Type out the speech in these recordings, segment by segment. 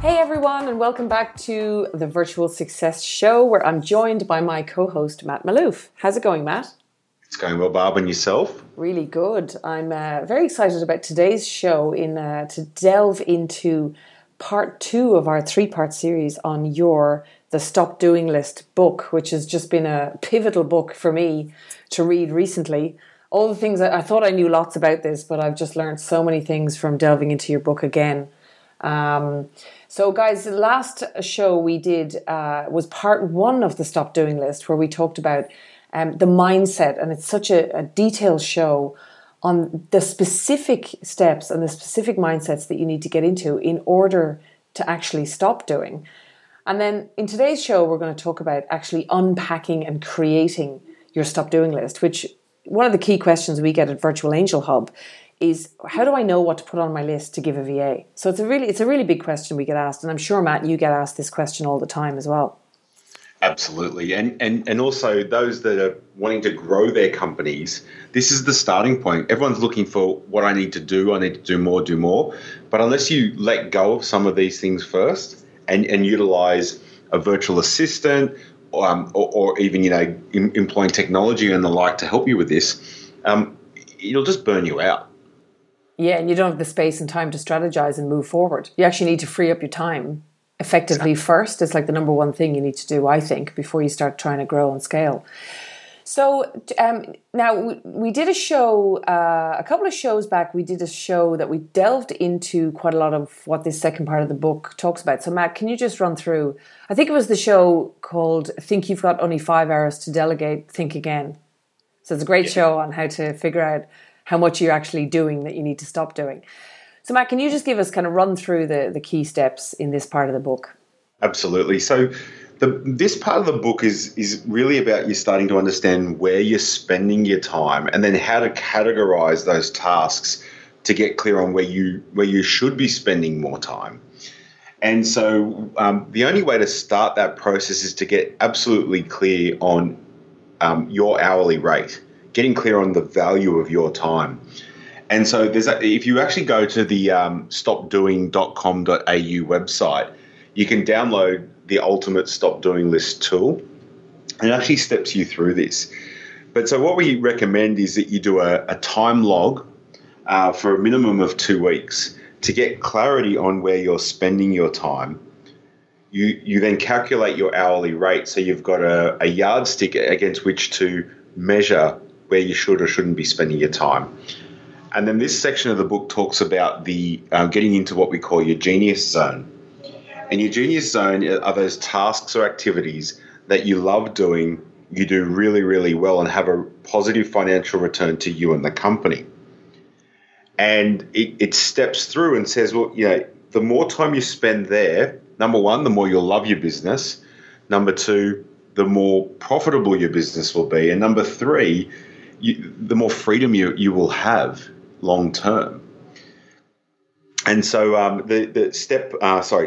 Hey everyone, and welcome back to the Virtual Success Show, where I'm joined by my co-host, Matt Malouf. How's it going, Matt? It's going well, Barb, and yourself? Really good. I'm very excited about today's show to delve into part two of our three-part series on The Stop Doing List book, which has just been a pivotal book for me to read recently. All the things I thought I knew lots about this, but I've just learned so many things from delving into your book again. So guys, the last show we did was part one of the Stop Doing List, where we talked about the mindset, and it's such a detailed show on the specific steps and the specific mindsets that you need to get into in order to actually stop doing. And then in today's show, we're going to talk about actually unpacking and creating your Stop Doing List, which one of the key questions we get at Virtual Angel Hub is, how do I know what to put on my list to give a VA? So it's a really big question we get asked, and I'm sure, Matt, you get asked this question all the time as well. Absolutely. And also those that are wanting to grow their companies, this is the starting point. Everyone's looking for what I need to do. I need to do more. But unless you let go of some of these things first and utilize a virtual assistant or even, employing technology and the like to help you with this, it'll just burn you out. Yeah, and you don't have the space and time to strategize and move forward. You actually need to free up your time. Effectively first, it's like the number one thing you need to do, I think, before you start trying to grow and scale. So now we did a show, a couple of shows back, we did a show that we delved into quite a lot of what this second part of the book talks about. So Matt, can you just run through, I think it was the show called Think You've Got Only 5 Hours to Delegate, Think Again. So it's a great show on how to figure out how much you're actually doing that you need to stop doing. So Matt, can you just give us kind of run through the key steps in this part of the book? Absolutely. So this part of the book is really about you starting to understand where you're spending your time and then how to categorize those tasks to get clear on where you should be spending more time. And so the only way to start that process is to get absolutely clear on your hourly rate, getting clear on the value of your time. And so if you actually go to the stopdoing.com.au website, you can download the ultimate Stop Doing List tool, and it actually steps you through this. But so what we recommend is that you do a time log for a minimum of 2 weeks to get clarity on where you're spending your time. You then calculate your hourly rate, so you've got a yardstick against which to measure where you should or shouldn't be spending your time. And then this section of the book talks about the getting into what we call your Genius Zone. And your Genius Zone are those tasks or activities that you love doing, you do really, really well, and have a positive financial return to you and the company. And it steps through and says, well, the more time you spend there, number one, the more you'll love your business. Number two, the more profitable your business will be. And number three, the more freedom you will have long term. And so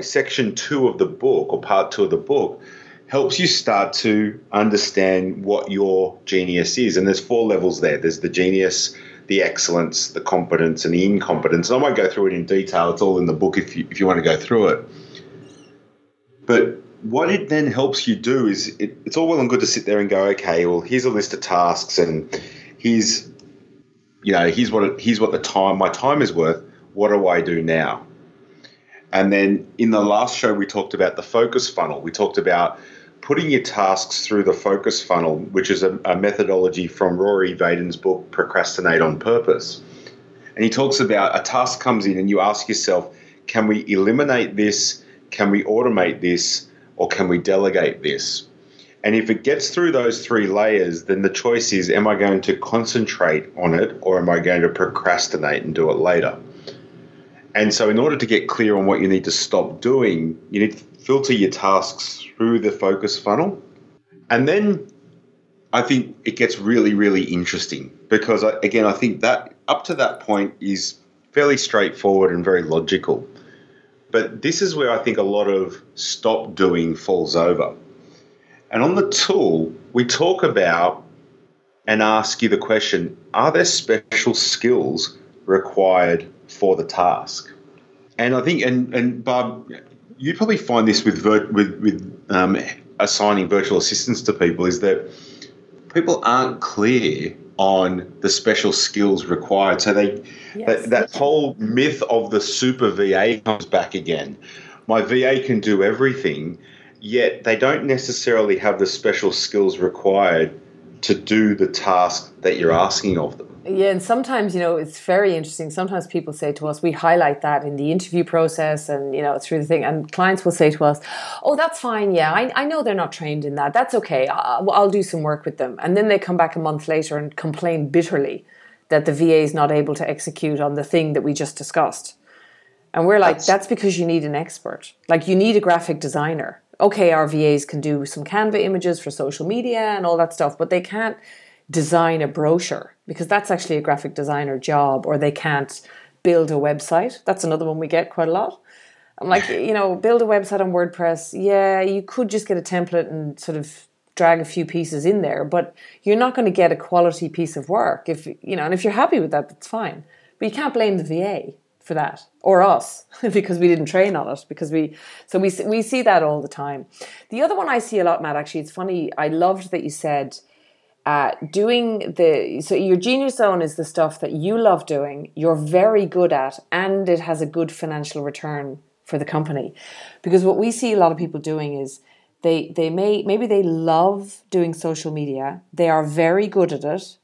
section two of the book, or part two of the book, helps you start to understand what your genius is. And there's 4 levels there. There's the genius, the excellence, the competence, and the incompetence. And I won't go through it in detail. It's all in the book if you want to go through it. But what it then helps you do is it's all well and good to sit there and go, okay, well, here's a list of tasks, and here's what my time is worth. What do I do now? And then in the last show, we talked about the focus funnel. We talked about putting your tasks through the focus funnel, which is a methodology from Rory Vaden's book, Procrastinate on Purpose. And he talks about a task comes in and you ask yourself, can we eliminate this? Can we automate this? Or can we delegate this? And if it gets through those 3 layers, then the choice is, am I going to concentrate on it, or am I going to procrastinate and do it later? And so in order to get clear on what you need to stop doing, you need to filter your tasks through the focus funnel. And then I think it gets really, really interesting because, again, I think that up to that point is fairly straightforward and very logical. But this is where I think a lot of stop doing falls over. And on the tool, we talk about and ask you the question, are there special skills required for the task? And I think, and Barb, you probably find this with assigning virtual assistants to people, is that people aren't clear on the special skills required. So that whole myth of the super VA comes back again. My VA can do everything, yet they don't necessarily have the special skills required to do the task that you're asking of them. Yeah, and sometimes, it's very interesting. Sometimes people say to us, we highlight that in the interview process and, through the thing. And clients will say to us, oh, that's fine. Yeah, I know they're not trained in that. That's okay. I'll do some work with them. And then they come back a month later and complain bitterly that the VA is not able to execute on the thing that we just discussed. And we're like, that's because you need an expert. Like, you need a graphic designer. Okay, our VAs can do some Canva images for social media and all that stuff, but they can't design a brochure because that's actually a graphic designer job, or they can't build a website. That's another one we get quite a lot. I'm like, build a website on WordPress. Yeah, you could just get a template and sort of drag a few pieces in there, but you're not going to get a quality piece of work. And if you're happy with that, that's fine. But you can't blame the VA for that, or us, because we didn't train on it, so we see that all the time. The other one I see a lot, Matt, actually, it's funny. I loved that you said your Genius Zone is the stuff that you love doing, you're very good at, and it has a good financial return for the company. Because what we see a lot of people doing is maybe they love doing social media, they are very good at it,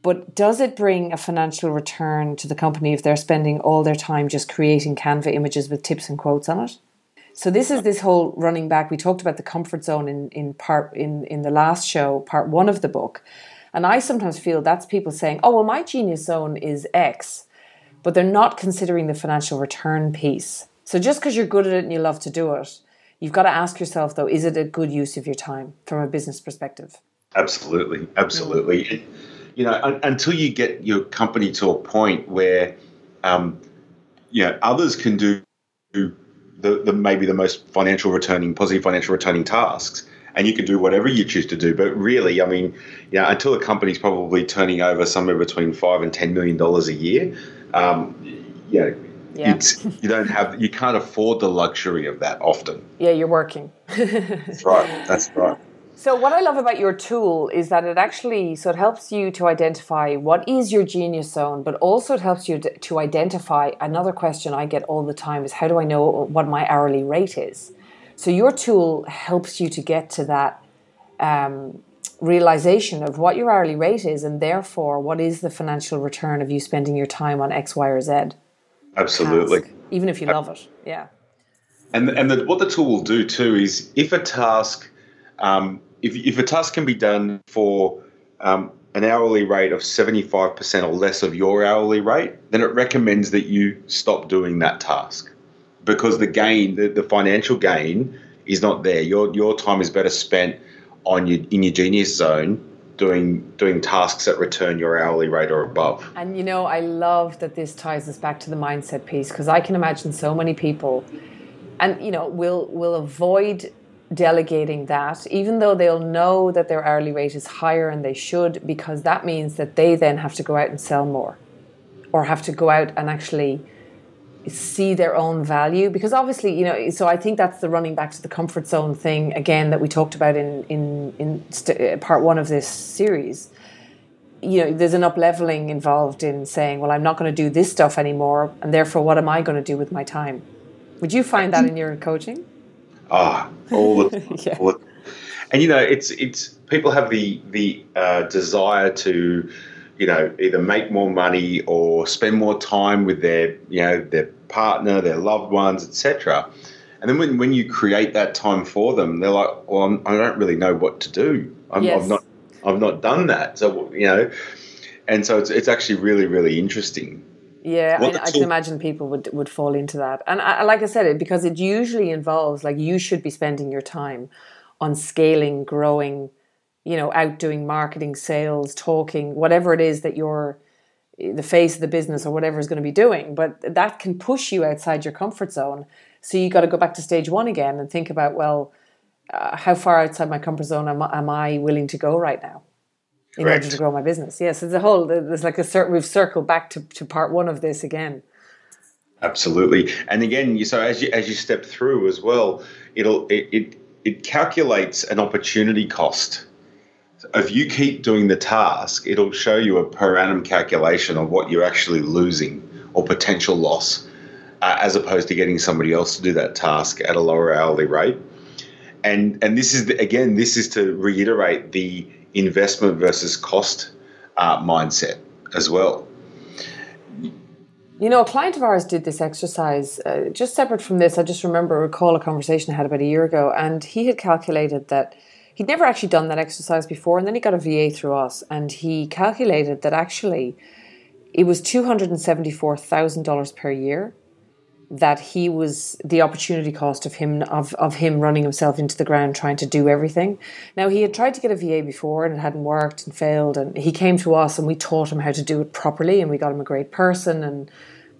but does it bring a financial return to the company if they're spending all their time just creating Canva images with tips and quotes on it? So this is this whole running back. We talked about the comfort zone in the last show, part one of the book. And I sometimes feel that's people saying, oh, well, my Genius Zone is X, but they're not considering the financial return piece. So just because you're good at it and you love to do it, you've got to ask yourself, though, is it a good use of your time from a business perspective? Absolutely. Absolutely. Mm-hmm. Until you get your company to a point where, others can do the maybe the most positive financial returning tasks, and you can do whatever you choose to do. But really, I mean, until a company's probably turning over somewhere between $5 and $10 million a year, you can't afford the luxury of that often. Yeah, you're working. That's right. That's right. So what I love about your tool is that it actually it helps you to identify what is your Genius Zone, but also it helps you to identify another question I get all the time is, how do I know what my hourly rate is? So your tool helps you to get to that realization of what your hourly rate is, and therefore what is the financial return of you spending your time on X, Y, or Z. Absolutely. Task, even if you love it. Yeah. And what the tool will do too is if a task... If a task can be done for an hourly rate of 75% or less of your hourly rate, then it recommends that you stop doing that task because the gain, the financial gain, is not there. Your time is better spent in your Genius Zone doing tasks that return your hourly rate or above. And I love that this ties us back to the mindset piece, because I can imagine so many people, and will avoid delegating that, even though they'll know that their hourly rate is higher and they should, because that means that they then have to go out and sell more, or have to go out and actually see their own value. Because obviously, so I think that's the running back to the comfort zone thing again that we talked about in part one of this series. There's an up-leveling involved in saying, well, I'm not going to do this stuff anymore, and therefore what am I going to do with my time? Would you find that in your coaching? All the time. Yeah. And it's people have the desire to, either make more money or spend more time with their, their partner, their loved ones, etc. And then when you create that time for them, they're like, well, I don't really know what to do. I've not done that. So and so it's actually really, really interesting. Yeah, I can imagine people would fall into that. And I, like I said, because it usually involves, like, you should be spending your time on scaling, growing, outdoing, marketing, sales, talking, whatever it is that you're the face of the business or whatever is going to be doing. But that can push you outside your comfort zone. So you got to go back to stage one again and think about, well, how far outside my comfort zone am I willing to go right now in order to grow my business? Yes, it's a whole, there's like a, we've circled back to part one of this again. Absolutely. And again, so as you step through as well, it calculates an opportunity cost. If you keep doing the task, it'll show you a per annum calculation of what you're actually losing or potential loss, as opposed to getting somebody else to do that task at a lower hourly rate. And this is, again, this is to reiterate the investment versus cost mindset as well. A client of ours did this exercise, just separate from this. I just recall a conversation I had about a year ago, and he had calculated that he'd never actually done that exercise before, and then he got a VA through us, and he calculated that actually it was $274,000 per year that he was, the opportunity cost of him running himself into the ground trying to do everything. Now, he had tried to get a VA before and it hadn't worked and failed, and he came to us and we taught him how to do it properly, and we got him a great person and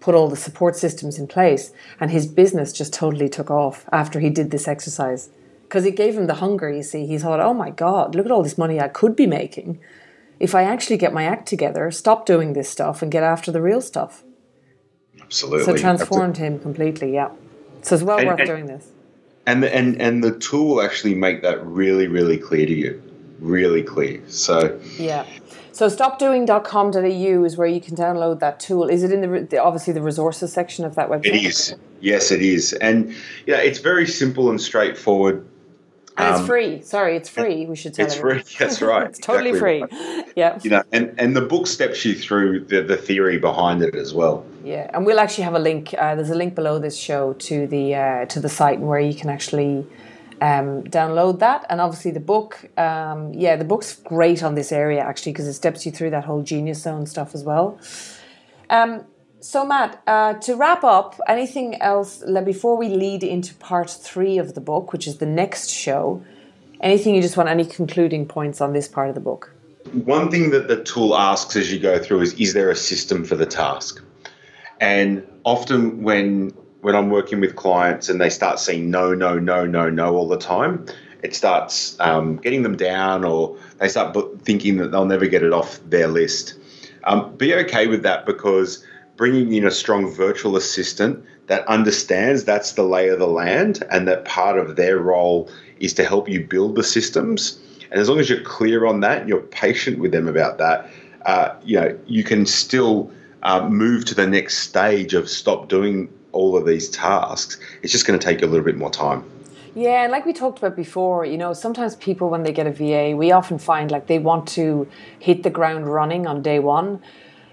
put all the support systems in place, and his business just totally took off after he did this exercise. Because it gave him the hunger, you see. He thought, oh my God, look at all this money I could be making if I actually get my act together, stop doing this stuff and get after the real stuff. Absolutely. So it transformed him completely, yeah. So it's well worth doing this. And the tool actually make that really, really clear to you. Really clear. So yeah. So stopdoing.com.au is where you can download that tool. Is it in the resources section of that website? It is. Yes, it is. And it's very simple and straightforward. And it's free. Sorry, it's free. We should tell everyone. It's free. That's right. It's totally exactly free. Right. Yeah. And the book steps you through the theory behind it as well. Yeah, and we'll actually have a link. There's a link below this show to the site where you can actually download that, and obviously the book. The book's great on this area actually, because it steps you through that whole Genius Zone stuff as well. So Matt, to wrap up, anything else before we lead into part 3 of the book, which is the next show, anything you just want, any concluding points on this part of the book? One thing that the tool asks as you go through is there a system for the task? And often when I'm working with clients and they start seeing no all the time, it starts getting them down, or they start thinking that they'll never get it off their list. Be okay with that, because bringing in a strong virtual assistant that understands that's the lay of the land and that part of their role is to help you build the systems. And as long as you're clear on that and you're patient with them about that, you can still move to the next stage of stop doing all of these tasks. It's just going to take you a little bit more time. Yeah, and like we talked about before, sometimes people, when they get a VA, we often find like they want to hit the ground running on day one.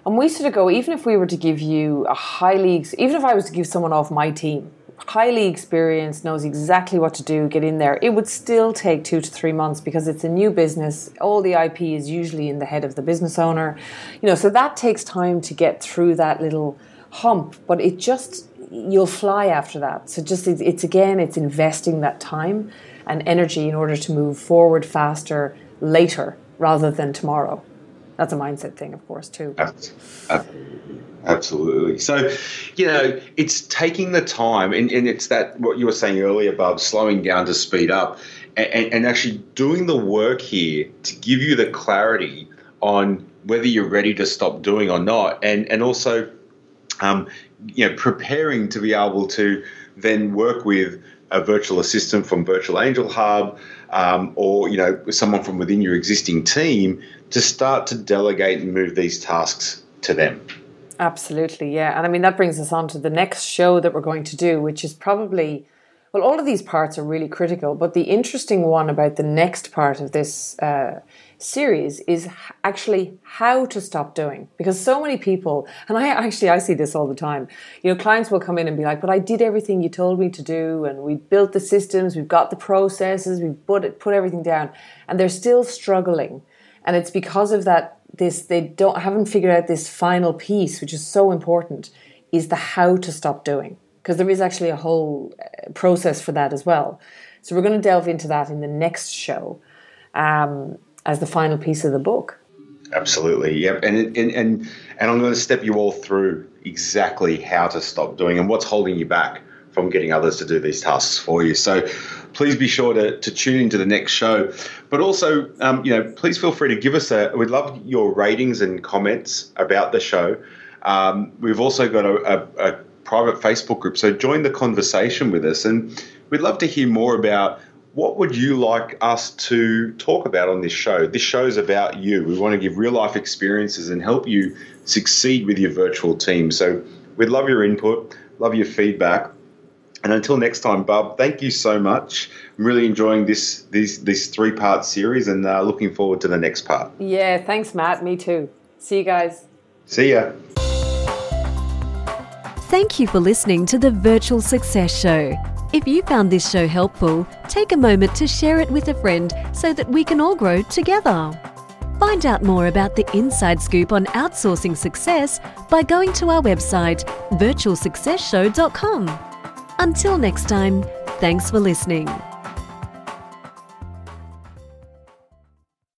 And we sort of go, even if we were to give you even if I was to give someone off my team, highly experienced, knows exactly what to do, get in there, it would still take 2 to 3 months because it's a new business. All the IP is usually in the head of the business owner. So that takes time to get through that little hump, but it just, you'll fly after that. So just, it's investing that time and energy in order to move forward faster later rather than tomorrow. That's a mindset thing, of course, too. Absolutely. So, it's taking the time, and it's that what you were saying earlier, Bob, slowing down to speed up and actually doing the work here to give you the clarity on whether you're ready to stop doing or not, and also preparing to be able to then work with a virtual assistant from Virtual Angel Hub, or someone from within your existing team to start to delegate and move these tasks to them. Absolutely, yeah. And I mean, that brings us on to the next show that we're going to do, which is probably, well, all of these parts are really critical, but the interesting one about the next part of this series is actually how to stop doing. Because so many people, and I see this all the time, clients will come in and be like, but I did everything you told me to do, and we built the systems, we've got the processes, we've put everything down, and they're still struggling. And it's because of that this, they don't haven't figured out this final piece, which is so important, is the how to stop doing, because there is actually a whole process for that as well. So we're going to delve into that in the next show as the final piece of the book. Absolutely, yep. And I'm going to step you all through exactly how to stop doing and what's holding you back from getting others to do these tasks for you. So please be sure to tune into the next show. But also, please feel free to give us we'd love your ratings and comments about the show. We've also got a private Facebook group, so join the conversation with us. And we'd love to hear more about what would you like us to talk about on this show. This show's about you. We want to give real-life experiences and help you succeed with your virtual team. So we'd love your input, love your feedback. And until next time, Barb, thank you so much. I'm really enjoying this three-part series and looking forward to the next part. Yeah, thanks, Matt. Me too. See you guys. See ya. Thank you for listening to the Virtual Success Show. If you found this show helpful, take a moment to share it with a friend so that we can all grow together. Find out more about the inside scoop on outsourcing success by going to our website, virtualsuccessshow.com. Until next time, thanks for listening.